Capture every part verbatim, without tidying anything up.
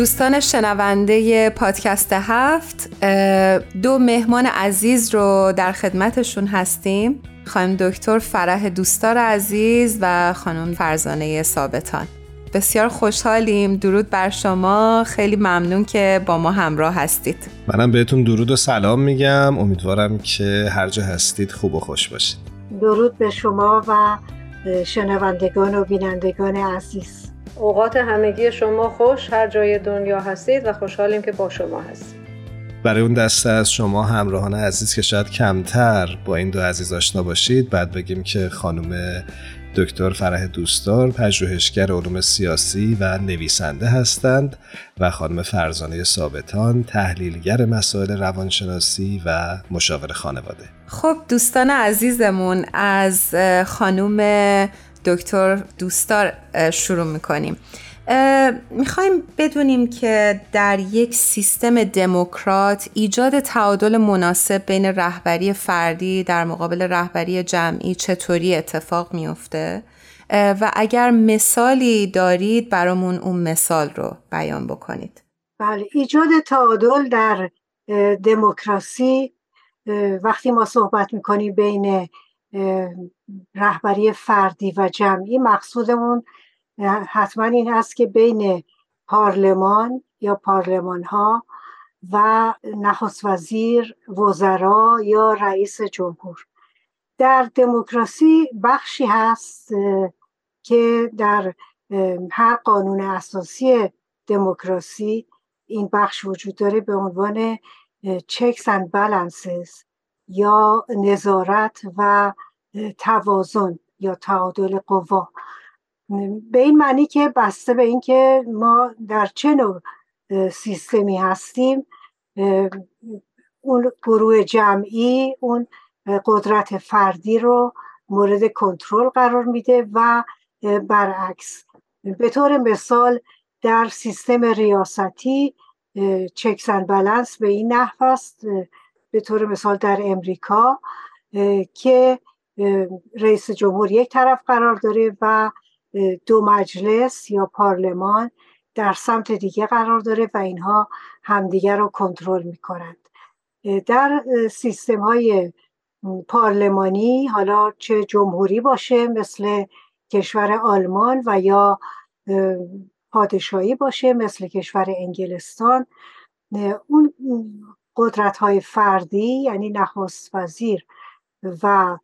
دوستان شنونده پادکست هفت، دو مهمان عزیز رو در خدمتشون هستیم، خانم دکتر فرح دوستار عزیز و خانم فرزانه ثابتان. بسیار خوشحالیم، درود بر شما، خیلی ممنون که با ما همراه هستید. منم بهتون درود و سلام میگم، امیدوارم که هر جا هستید خوب و خوش باشید. درود به شما و شنوندگان و بینندگان عزیز. اوقات همگی شما خوش، هر جای دنیا هستید و خوشحالیم که با شما هستید. برای اون دسته از شما همراهان عزیز که شاید کمتر با این دو عزیز آشنا باشید، بعد بگیم که خانم دکتر فرح دوستار پژوهشگر علوم سیاسی و نویسنده هستند و خانم فرزانه ثابتان تحلیلگر مسائل روانشناسی و مشاور خانواده. خب دوستان عزیزمون، از خانم دکتر دوستار شروع میکنیم. میخوایم بدونیم که در یک سیستم دموکرات ایجاد تعادل مناسب بین رهبری فردی در مقابل رهبری جمعی چطوری اتفاق میفته و اگر مثالی دارید برامون اون مثال رو بیان بکنید. بله، ایجاد تعادل در دموکراسی وقتی ما صحبت میکنیم بین رهبری فردی و جمعی، مقصودمون حتما این هست که بین پارلمان یا پارلمان ها و نخست وزیر، وزرا یا رئیس جمهور. در دموکراسی بخشی هست که در هر قانون اساسی دموکراسی این بخش وجود داره به عنوان checks and balances یا نظارت و توازن یا تعادل قوا، به این معنی که بسته به این که ما در چه نوع سیستمی هستیم، اون گروه جمعی اون قدرت فردی رو مورد کنترل قرار میده و برعکس. به طور مثال در سیستم ریاستی چکس اند بالانس به این نحو است، به طور مثال در امریکا، که رئیس جمهور یک طرف قرار داره و دو مجلس یا پارلمان در سمت دیگه قرار داره و اینها همدیگه رو کنترل میکنند. در سیستم های پارلمانی، حالا چه جمهوری باشه مثل کشور آلمان و یا پادشاهی باشه مثل کشور انگلستان، اون قدرت های فردی یعنی نخست وزیر و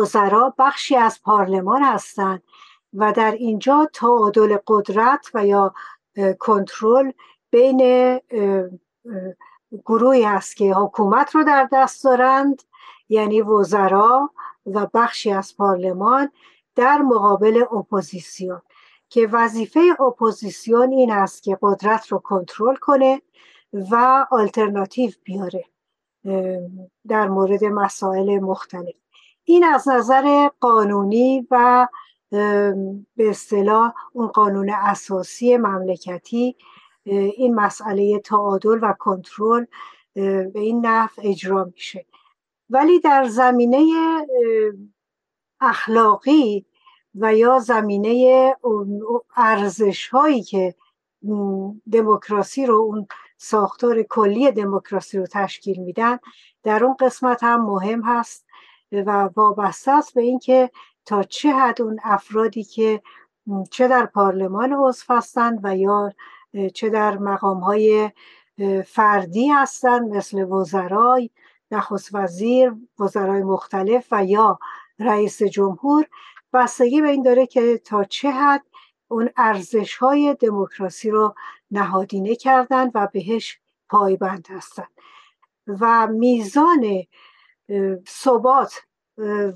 وزرا بخشی از پارلمان هستند و در اینجا تعادل قدرت و یا کنترل بین گروهی هست که حکومت رو در دست دارند یعنی وزرا و بخشی از پارلمان در مقابل اپوزیسیون، که وظیفه اپوزیسیون این است که قدرت رو کنترل کنه و آلترناتیو بیاره در مورد مسائل مختلف. این از نظر قانونی و به اصطلاح اون قانون اساسی مملکتی این مسئله تعادل و کنترل به این نحو اجرا میشه. ولی در زمینه اخلاقی و یا زمینه ارزش هایی که دموکراسی رو، اون ساختار کلی دموکراسی رو تشکیل میدن، در اون قسمت هم مهم هست و وابسته است به این که تا چه حد اون افرادی که چه در پارلمان عضو هستند و یا چه در مقام‌های فردی هستند مثل وزرای، نخست وزیر، وزرای مختلف و یا رئیس جمهور، بستگی به این داره که تا چه حد اون ارزش‌های دموکراسی رو نهادینه کردند و بهش پایبند هستند. و میزان ثبات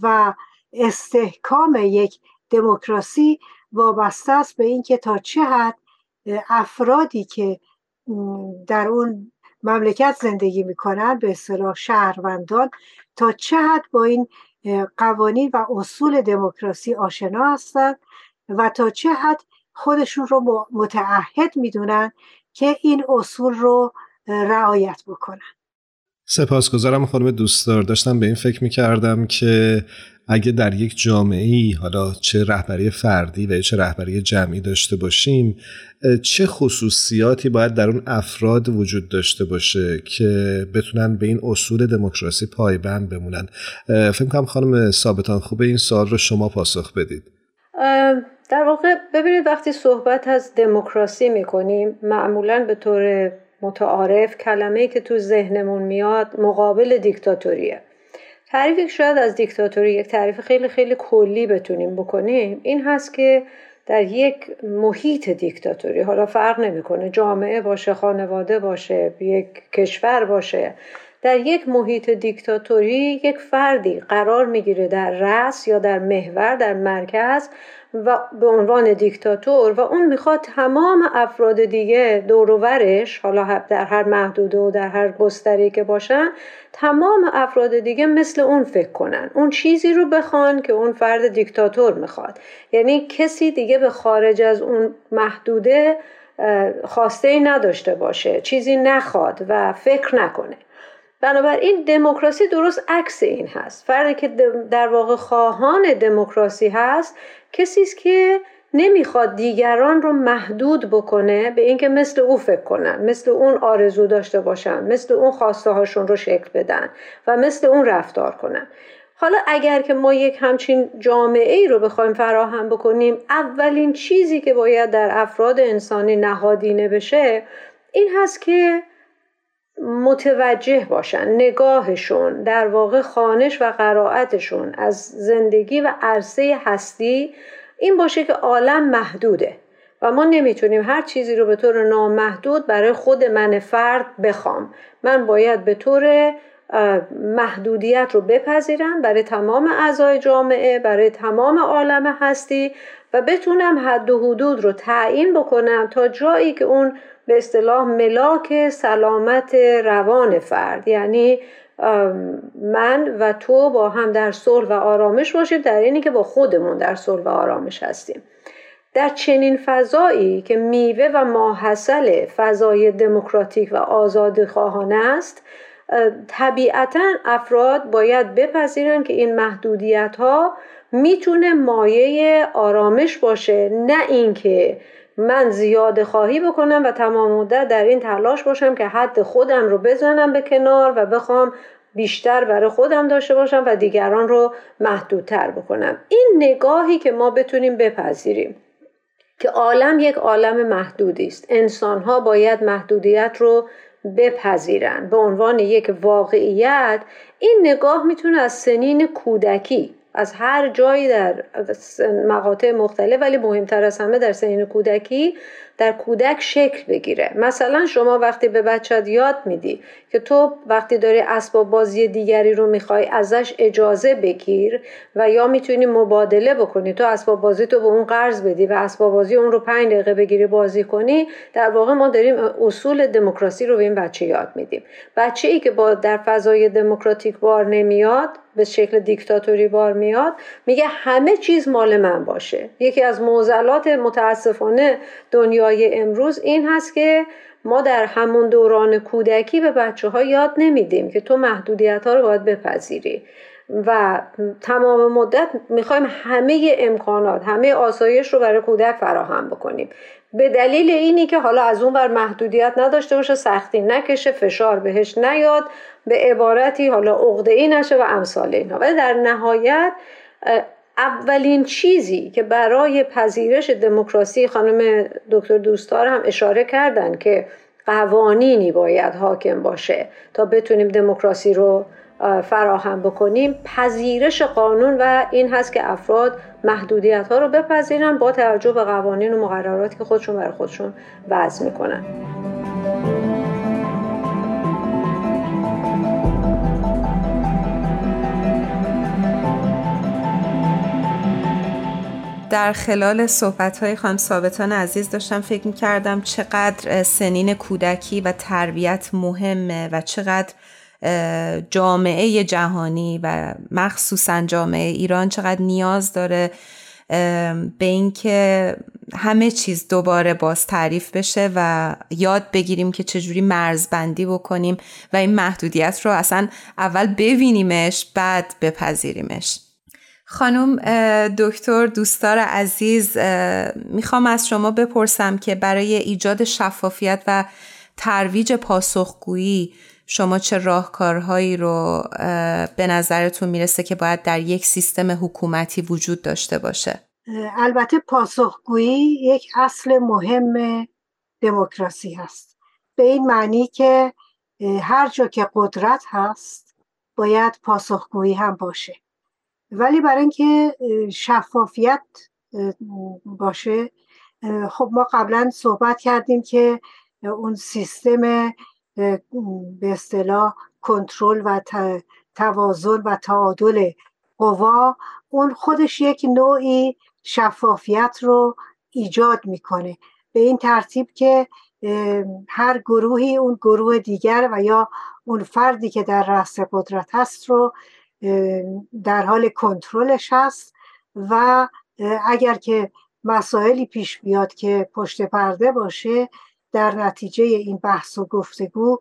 و استحکام یک دموکراسی وابسته است به این که تا چه حد افرادی که در اون مملکت زندگی میکنن، به اصطلاح شهروندان، تا چه حد با این قوانین و اصول دموکراسی آشنا هستند و تا چه حد خودشون رو متعهد میدونن که این اصول رو رعایت بکنن. سپاسگزارم خانم دوستار. داشتم به این فکر میکردم که اگه در یک جامعه‌ای، حالا چه رهبری فردی و چه رهبری جمعی داشته باشیم، چه خصوصیاتی باید در اون افراد وجود داشته باشه که بتونن به این اصول دموکراسی پایبند بمونن؟ فکر می‌کنم خانم ثابتان خوبه این سوال رو شما پاسخ بدید. در واقع ببینید، وقتی صحبت از دموکراسی می‌کنیم، معمولاً به طور متعارف کلمه‌ای که تو ذهنمون میاد مقابل دیکتاتوریه. تعریفی شاید از دیکتاتوری، یک تعریف خیلی خیلی کلی بتونیم بکنیم، این هست که در یک محیط دیکتاتوری، حالا فرق نمیکنه جامعه باشه، خانواده باشه، یک کشور باشه، در یک محیط دیکتاتوری یک فردی قرار میگیره در رأس یا در محور، در مرکز و به عنوان دیکتاتور، و اون میخواد تمام افراد دیگه دور و برش، حالا در هر محدوده و در هر گستری که باشن، تمام افراد دیگه مثل اون فکر کنن، اون چیزی رو بخوان که اون فرد دیکتاتور میخواد. یعنی کسی دیگه به خارج از اون محدوده خواسته نداشته باشه، چیزی نخواد و فکر نکنه. بنابراین دموکراسی درست عکس این هست. فردی که در واقع خواهان دموکراسی هست کسی است که نمیخواد دیگران رو محدود بکنه به اینکه مثل او فکر کنن، مثل اون آرزو داشته باشن، مثل اون خواسته هاشون رو شکل بدن و مثل اون رفتار کنن. حالا اگر که ما یک همچین جامعه‌ای رو بخوایم فراهم بکنیم، اولین چیزی که باید در افراد انسانی نهادینه بشه این هست که متوجه باشن، نگاهشون، در واقع خوانش و قرائتشون از زندگی و عرصه هستی این باشه که عالم محدوده و ما نمیتونیم هر چیزی رو به طور نامحدود برای خود من فرد بخوام. من باید به طور محدودیت رو بپذیرم برای تمام اعضای جامعه، برای تمام عالم هستی، و بتونم حد و حدود رو تعیین بکنم تا جایی که اون به اصطلاح ملاک سلامت روان فرد، یعنی من و تو با هم در صلح و آرامش باشیم، در اینی که با خودمون در صلح و آرامش هستیم. در چنین فضایی که میوه و ماحصل فضای دموکراتیک و آزادی‌خواهانه است، طبیعتاً افراد باید بپذیرن که این محدودیت‌ها میتونه مایه آرامش باشه، نه اینکه من زیاده خواهی بکنم و تمام مدت در این تلاش باشم که حد خودم رو بزنم به کنار و بخوام بیشتر برای خودم داشته باشم و دیگران رو محدودتر بکنم. این نگاهی که ما بتونیم بپذیریم که عالم یک عالم محدودی است، انسان‌ها باید محدودیت رو بپذیرن به عنوان یک واقعیت، این نگاه میتونه از سنین کودکی، از هر جایی در مقاطع مختلف، ولی مهمتر از همه در سنین کودکی، در کودک شکل بگیره. مثلا شما وقتی به بچت یاد میدی که تو وقتی داری اسباب بازی دیگری رو میخوای ازش اجازه بگیر، و یا میتونی مبادله بکنی، تو اسباب بازی تو به اون قرض بدی و اسباب بازی اون رو پنج دقیقه بگیری بازی کنی، در واقع ما داریم اصول دموکراسی رو به این بچه یاد میدیم. بچه‌ای که با در فضای دموکراتیک بار نمیاد، به شکل دیکتاتوری بار میاد، میگه همه چیز مال من باشه. یکی از معضلات متاسفانه دنیای امروز این هست که ما در همون دوران کودکی به بچه‌ها یاد نمیدیم که تو محدودیت‌ها رو باید بپذیری و تمام مدت میخوایم همه امکانات، همه آسایش رو برای کودک فراهم بکنیم، به دلیل اینی که حالا از اون بر محدودیت نداشته باشه، سختی نکشه، فشار بهش نیاد، به عبارتی حالا عقده‌ای نشه و امثال اینا. ولی در نهایت اولین چیزی که برای پذیرش دموکراسی، خانم دکتر دوستار هم اشاره کردن که قوانینی باید حاکم باشه تا بتونیم دموکراسی رو فراهم بکنیم، پذیرش قانون و این هست که افراد محدودیت‌ها رو بپذیرن با توجه به قوانین و مقرراتی که خودشون برای خودشون وضع می‌کنن. در خلال صحبت‌های خانم ثابتان عزیز داشتم فکر می‌کردم چقدر سنین کودکی و تربیت مهمه و چقدر جامعه جهانی و مخصوصاً جامعه ایران چقدر نیاز داره به این که همه چیز دوباره باز تعریف بشه و یاد بگیریم که چجوری مرزبندی بکنیم و این محدودیت رو اصلا اول ببینیمش بعد بپذیریمش. خانم دکتر دوستار عزیز، میخوام از شما بپرسم که برای ایجاد شفافیت و ترویج پاسخگویی شما چه راهکارهایی رو به نظرتون میرسه که باید در یک سیستم حکومتی وجود داشته باشه؟ البته پاسخگویی یک اصل مهم دموکراسی هست، به این معنی که هر جا که قدرت هست باید پاسخگویی هم باشه. ولی برای اینکه شفافیت باشه، خب ما قبلا صحبت کردیم که اون سیستم به اصطلاح کنترل و توازن و تعادل قوا، اون خودش یک نوعی شفافیت رو ایجاد میکنه، به این ترتیب که هر گروهی اون گروه دیگر و یا اون فردی که در رأس قدرت هست رو در حال کنترلش هست و اگر که مسائلی پیش بیاد که پشت پرده باشه، در نتیجه این بحث و گفتگو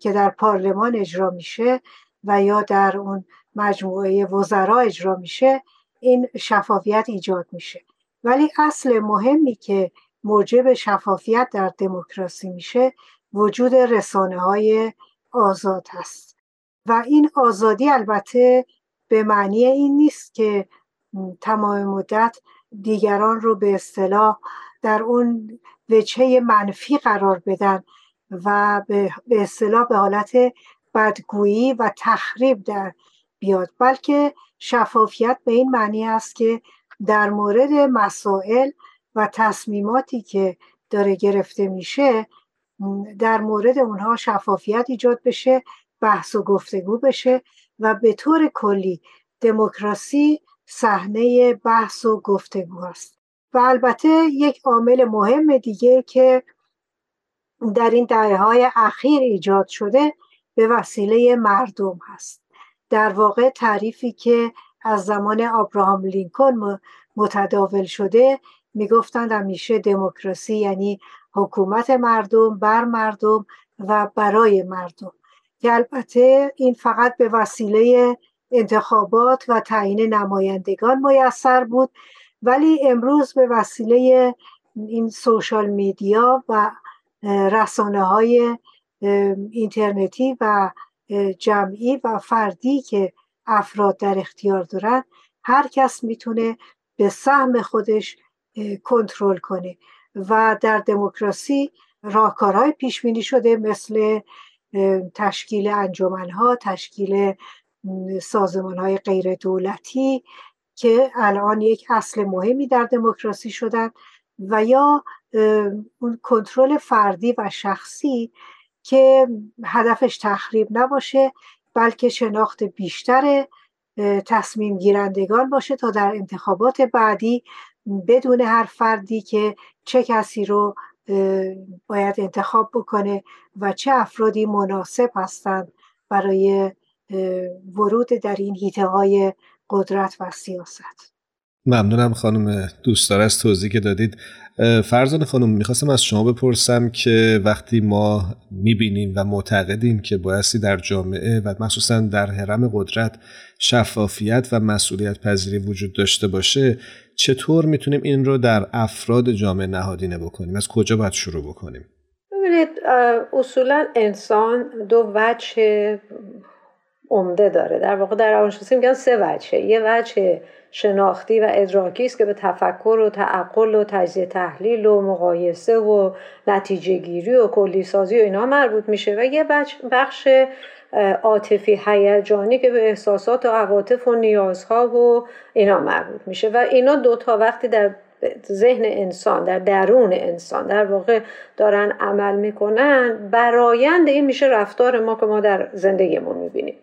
که در پارلمان اجرا میشه و یا در اون مجموعه وزرا اجرا میشه، این شفافیت ایجاد میشه. ولی اصل مهمی که موجب شفافیت در دموکراسی میشه وجود رسانه‌های آزاد هست و این آزادی البته به معنی این نیست که تمام مدت دیگران رو به اصطلاح در اون وجهه منفی قرار بدن و به اصطلاح به حالت بدگویی و تخریب در بیاد، بلکه شفافیت به این معنی است که در مورد مسائل و تصمیماتی که داره گرفته میشه، در مورد اونها شفافیت ایجاد بشه، بحث و گفتگو بشه و به طور کلی دموکراسی صحنه بحث و گفتگو است. و البته یک عامل مهم دیگه که در این دهه‌های اخیر ایجاد شده به وسیله مردم هست، در واقع تعریفی که از زمان آبراهام لینکلن متداول شده، میگفتند همیشه دموکراسی یعنی حکومت مردم، بر مردم و برای مردم، که البته این فقط به وسیله انتخابات و تعیین نمایندگان میسر بود، ولی امروز به وسیله این سوشال میدیا و رسانه‌های اینترنتی و جمعی و فردی که افراد در اختیار دارند، هر کس میتونه به سهم خودش کنترل کنه و در دموکراسی راهکارهای پیش بینی شده مثل تشکیل انجمن‌ها، تشکیل سازمان‌های غیر دولتی که الان یک اصل مهمی در دموکراسی شدن و یا اون کنترل فردی و شخصی که هدفش تخریب نباشه، بلکه شناخت بیشتر تصمیم گیرندگان باشه تا در انتخابات بعدی بدون هر فردی که چه کسی رو باید انتخاب بکنه و چه افرادی مناسب هستند برای ورود در این حیطه‌های قدرت و سیاست. ممنونم خانم دوستار از توضیحی که دادید. فرزانه خانم، میخواستم از شما بپرسم که وقتی ما میبینیم و معتقدیم که بایستی در جامعه و مخصوصا در هرم قدرت شفافیت و مسئولیت پذیری وجود داشته باشه، چطور میتونیم این رو در افراد جامعه نهادینه بکنیم؟ از کجا باید شروع بکنیم؟ ببینید، اصولا انسان دو وجه عمده داره، در واقع در روانشناسی میگن سه وجه. یه وجه شناختی و ادراکی است که به تفکر و تعقل و تجزیه تحلیل و مقایسه و نتیجه گیری و کلی سازی و اینا مربوط میشه و یه بخش عاطفی هیجانی که به احساسات و عواطف و نیازها و اینا مربوط میشه و اینا دوتا وقتی در ذهن انسان، در درون انسان در واقع دارن عمل میکنن، برآیند این میشه رفتار ما که ما در زندگیمون میبینیم.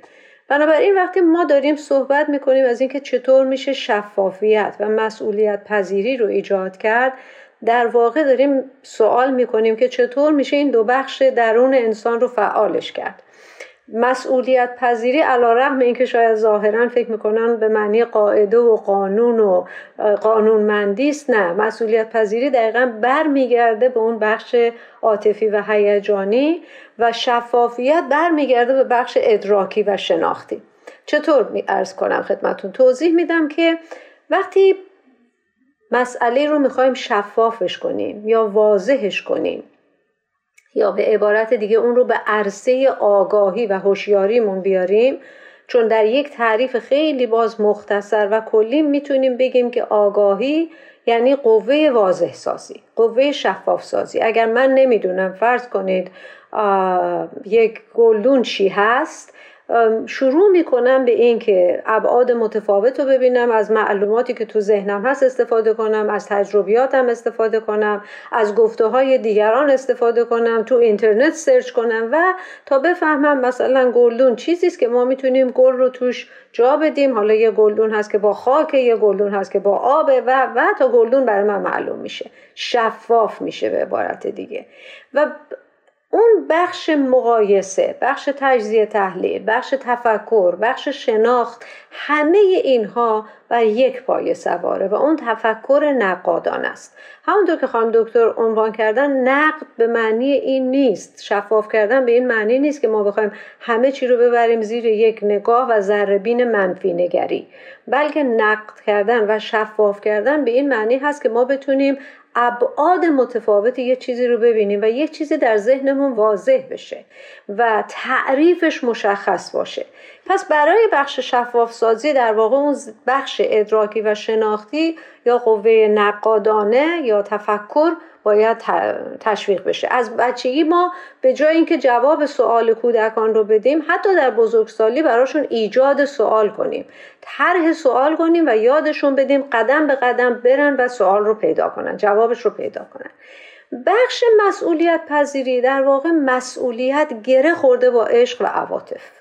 بنابراین وقتی ما داریم صحبت میکنیم از اینکه چطور میشه شفافیت و مسئولیت پذیری رو ایجاد کرد، در واقع داریم سوال میکنیم که چطور میشه این دو بخش درون انسان رو فعالش کرد. مسئولیت پذیری علیرغم اینکه شاید ظاهرا فکر میکنن به معنی قاعده و قانون و قانونمندی است، نه، مسئولیت پذیری دقیقاً برمیگرده به اون بخش عاطفی و هیجانی و شفافیت برمیگرده به بخش ادراکی و شناختی. چطور عرض کنم خدمتون؟ توضیح میدم که وقتی مسئله رو میخوایم شفافش کنیم یا واضحش کنیم یا به عبارت دیگه اون رو به عرصه آگاهی و هوشیاریمون بیاریم، چون در یک تعریف خیلی باز مختصر و کلی میتونیم بگیم که آگاهی یعنی قوه واضح سازی، قوه شفاف سازی. اگر من نمیدونم فرض کنید یک گلدون چی هست، شروع میکنم به این که ابعاد متفاوت رو ببینم، از معلوماتی که تو ذهنم هست استفاده کنم، از تجربیاتم استفاده کنم، از گفته های دیگران استفاده کنم، تو اینترنت سرچ کنم و تا بفهمم مثلا گلدون چیزیست که ما میتونیم گل رو توش جا بدیم. حالا یه گلدون هست که با خاکه، یه گلدون هست که با آبه و و تا گلدون برای من معلوم میشه، شفاف میشه به عبارت دیگه. و اون بخش مقایسه، بخش تجزیه تحلیل، بخش تفکر، بخش شناخت، همه اینها بر یک پایه سواره و اون تفکر نقادانه است. همونطور که خانم دکتر عنوان کردن، نقد به معنی این نیست، شفاف کردن به این معنی نیست که ما بخوایم همه چی رو ببریم زیر یک نگاه و ذره‌بین منفی نگری، بلکه نقد کردن و شفاف کردن به این معنی هست که ما بتونیم ابعاد متفاوت یه چیزی رو ببینیم و یک چیزی در ذهنمون واضح بشه و تعریفش مشخص باشه. پس برای بخش شفاف سازی در واقع اون بخش ادراکی و شناختی یا قوه نقادانه یا تفکر باید تشویق بشه. از بچگی ما به جای اینکه جواب سوال کودکان رو بدیم، حتی در بزرگسالی براشون ایجاد سوال کنیم، طرح سوال کنیم و یادشون بدیم قدم به قدم برن و سوال رو پیدا کنن، جوابش رو پیدا کنن. بخش مسئولیت پذیری در واقع مسئولیت گره خورده با عشق و عواطف.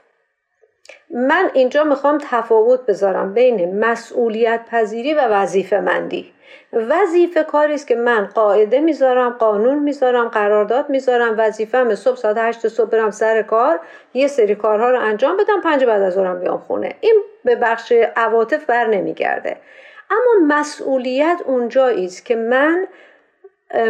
من اینجا میخوام تفاوت بذارم بین مسئولیت پذیری و وظیفه مندی. وظیفه کاری است که من قاعده میذارم، قانون میذارم، قرارداد میذارم، وظیفه‌م صبح ساعت هشت صبح برم سر کار، یه سری کارها رو انجام بدم، پنج بعد از ظهرم بیام خونه. این به بخش عواطف بر نمیگرده. اما مسئولیت اونجایی است که من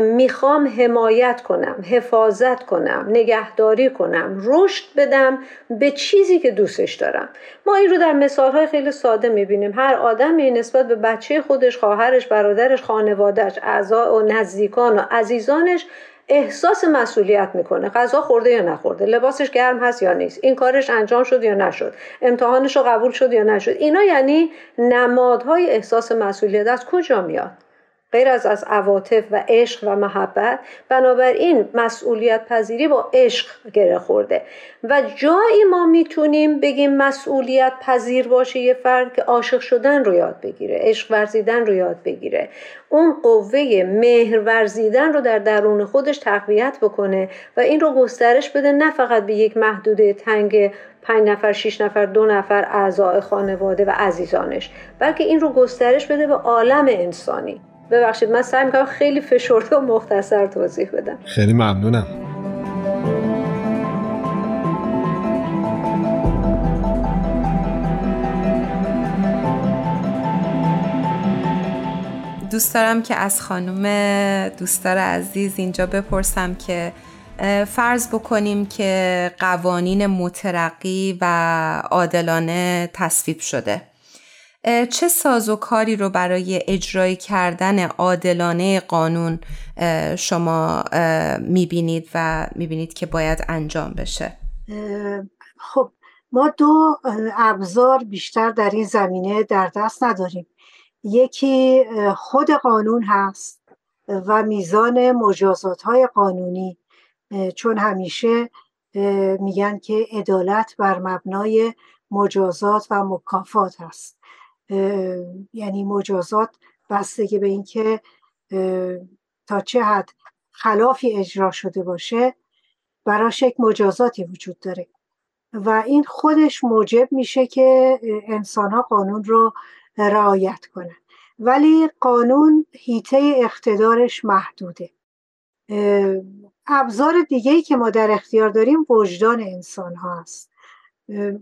میخوام حمایت کنم، حفاظت کنم، نگهداری کنم، رشد بدم به چیزی که دوستش دارم. ما این رو در مثال‌های خیلی ساده میبینیم. هر آدمی نسبت به بچه خودش، خواهرش، برادرش، خانواده‌اش، اعضا و نزدیکان و عزیزانش احساس مسئولیت میکنه. غذا خورده یا نخورده، لباسش گرم هست یا نیست، این کارش انجام شد یا نشد، امتحانش رو قبول شد یا نشد. اینا یعنی نمادهای احساس مسئولیت. از کجا میاد؟ غیر از از عواطف و عشق و محبت. بنابراین مسئولیت پذیری با عشق گره خورده و جایی ما میتونیم بگیم مسئولیت پذیر باشه یه فرد که عاشق شدن رو یاد بگیره، عشق ورزیدن رو یاد بگیره، اون قوه مهر ورزیدن رو در درون خودش تقویت بکنه و این رو گسترش بده، نه فقط به یک محدوده تنگ پنج نفر، شش نفر، دو نفر اعضای خانواده و عزیزانش، بلکه این رو گسترش بده به عالم انسانی. ببخشید من سعی میکنم خیلی فشرده و مختصر توضیح بدم. خیلی ممنونم. دوست دارم که از خانم دوستار عزیز اینجا بپرسم که فرض بکنیم که قوانین مترقی و عادلانه تصویب شده، چه سازوکاری رو برای اجرای کردن عادلانه قانون شما میبینید و میبینید که باید انجام بشه؟ خب ما دو ابزار بیشتر در این زمینه در دست نداریم. یکی خود قانون هست و میزان مجازات‌های قانونی، چون همیشه میگن که عدالت بر مبنای مجازات و مکافات هست. یعنی مجازات بستگی به این که تا چه حد خلافی اجرا شده باشه، براش یک مجازاتی وجود داره و این خودش موجب میشه که انسان‌ها قانون رو رعایت کنن. ولی قانون حیطه اقتدارش محدوده. ابزار دیگه‌ای که ما در اختیار داریم وجدان انسان‌ها است.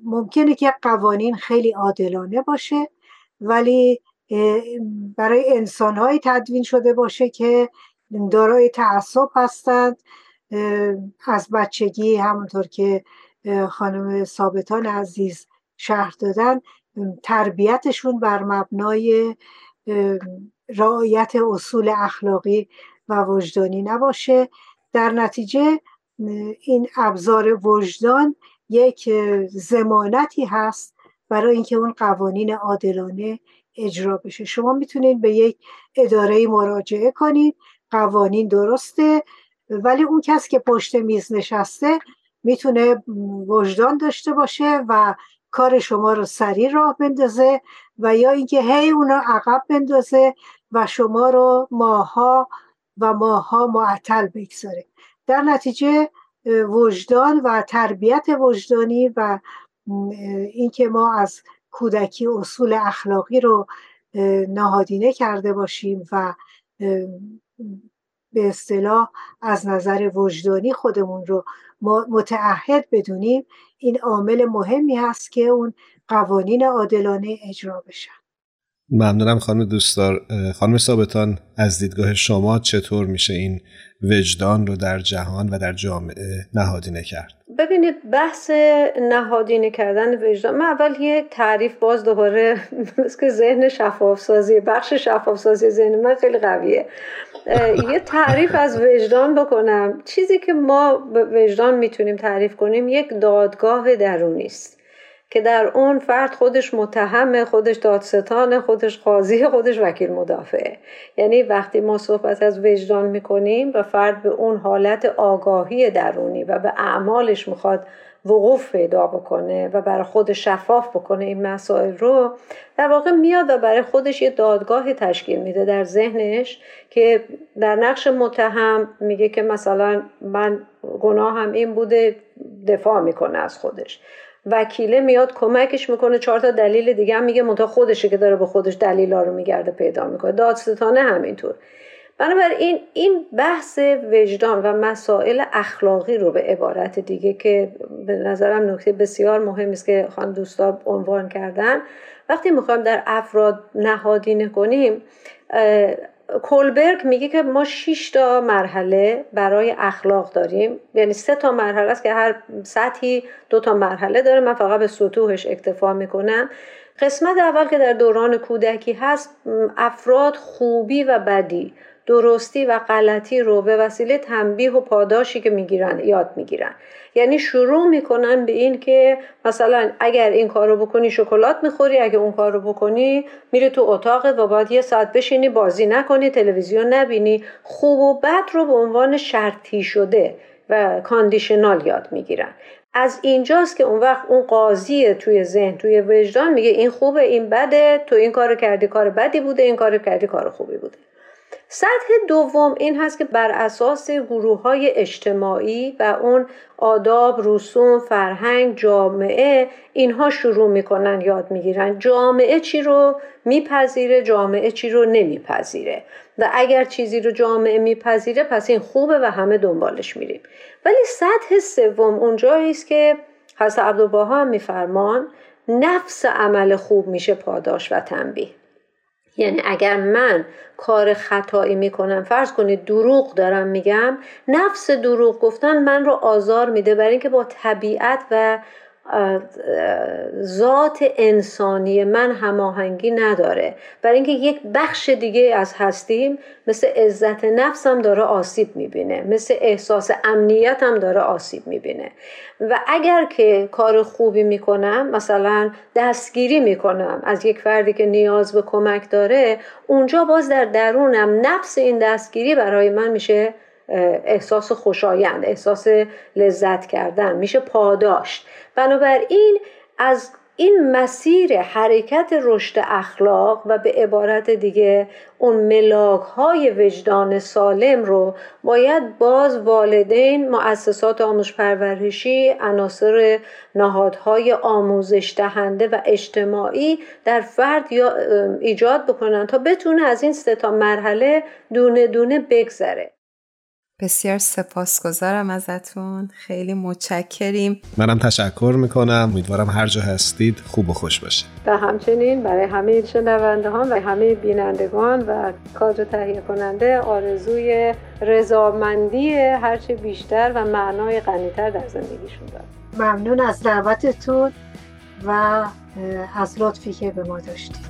ممکنه که قوانین خیلی عادلانه باشه ولی برای انسان‌های تدوین شده باشه که دارای تعصب هستند. از بچگی همونطور که خانم ثابتان عزیز شهر دادن تربیتشون بر مبنای رعایت اصول اخلاقی و وجدانی نباشه. در نتیجه این ابزار وجدان یک ضمانتی هست برای اینکه اون قوانین عادلانه اجرا بشه. شما میتونید به یک اداره مراجعه کنید، قوانین درسته، ولی اون کس که پشت میز نشسته میتونه وجدان داشته باشه و کار شما رو سریع راه بندازه، و یا اینکه هی اونا عقب بندازه و شما رو ماها و ماها معطل بگذاره. در نتیجه وجدان و تربیت وجدانی و اینکه ما از کودکی اصول اخلاقی رو نهادینه کرده باشیم و به اصطلاح از نظر وجدانی خودمون رو متعهد بدونیم، این عامل مهمی هست که اون قوانین عادلانه اجرا بشن. ممنونم خانم دوستار. خانم ثابتان، از دیدگاه شما چطور میشه این وجدان رو در جهان و در جامعه نهادینه کرد؟ ببینید، بحث نهادینه کردن وجدان، من اول یه تعریف باز دوباره که ذهن شفافسازی، بخش شفافسازی ذهن من خیلی قویه، یه تعریف از وجدان بکنم. چیزی که ما به وجدان میتونیم تعریف کنیم یک دادگاه درونیست که در اون فرد خودش متهم، خودش دادستان، خودش قاضی، خودش وکیل مدافعه. یعنی وقتی ما صحبت از وجدان میکنیم و فرد به اون حالت آگاهی درونی و به اعمالش میخواد وقوف پیدا بکنه و برای خودش شفاف بکنه این مسائل رو، در واقع میاد و برای خودش یه دادگاه تشکیل میده در ذهنش که در نقش متهم میگه که مثلا من گناهم این بوده، دفاع میکنه از خودش. وکیله میاد کمکش میکنه، چهار تا دلیل دیگه هم میگه، منتها خودشه که داره به خودش دلیلا رو میگرده پیدا میکنه. دادستانه همینطور. بنابراین این بحث وجدان و مسائل اخلاقی رو به عبارت دیگه که به نظرم نکته بسیار مهمی است که خانم دوستار عنوان کردن، وقتی میخوایم در افراد نهادینه کنیم، کولبرگ میگه که ما شش تا مرحله برای اخلاق داریم. یعنی سه تا مرحله است که هر سطحی دو تا مرحله داره، من فقط به سطوحش اکتفا میکنم. قسمت اول که در دوران کودکی هست، افراد خوبی و بدی، درستی و غلطی رو به وسیله تنبیه و پاداشی که میگیرن یاد میگیرن. یعنی شروع میکنن به این که مثلا اگر این کار رو بکنی شکلات میخوری، اگر اون کار رو بکنی میری تو اتاقت و باید یه ساعت بشینی، بازی نکنی، تلویزیون نبینی. خوب و بد رو به عنوان شرطی شده و کاندیشنال یاد میگیرن. از اینجاست که اون وقت اون قاضیه توی ذهن، توی وجدان میگه این خوبه، این بده، تو این کارو کردی کار بدی بوده، این کارو کردی کار خوبی بوده. سطح دوم این هست که بر اساس گروه‌های اجتماعی و اون آداب، رسوم، فرهنگ، جامعه، اینها شروع میکنن یاد میگیرن. جامعه چی رو میپذیره، جامعه چی رو نمیپذیره، و اگر چیزی رو جامعه میپذیره پس این خوبه و همه دنبالش میریم. ولی سطح سوم اونجایی است که حضرت عبدالبها میفرمان نفس عمل خوب میشه پاداش و تنبیه. یعنی اگر من کار خطایی میکنم، فرض کنید دروغ دارم میگم، نفس دروغ گفتن من رو آزار میده، برای اینکه با طبیعت و ذات انسانی من هماهنگی نداره، برای اینکه یک بخش دیگه از هستیم، مثل عزت نفسم داره آسیب میبینه، مثل احساس امنیتم داره آسیب میبینه. و اگر که کار خوبی میکنم، مثلا دستگیری میکنم از یک فردی که نیاز به کمک داره، اونجا باز در درونم نفس این دستگیری برای من میشه احساس خوشایند، احساس لذت کردن، میشه پاداش. بنابراین از این مسیر حرکت رشد اخلاق و به عبارت دیگه اون ملاک‌های وجدان سالم رو باید باز والدین، مؤسسات آموزش پرورشی، عناصر نهادهای آموزش دهنده و اجتماعی در فرد ایجاد بکنن تا بتونه از این سه تا مرحله دونه دونه بگذره. بسیار سپاسگزارم ازتون، خیلی متشکریم. منم تشکر میکنم، امیدوارم هر جا هستید خوب و خوش باشید. و همچنین برای همه شنونده ها و همه بینندگان و کادر تهیه کننده آرزوی رضامندی هرچه بیشتر و معنای غنی‌تر در زندگیشون دارم. ممنون از دعوتتون و از لطفی که به ما داشتید.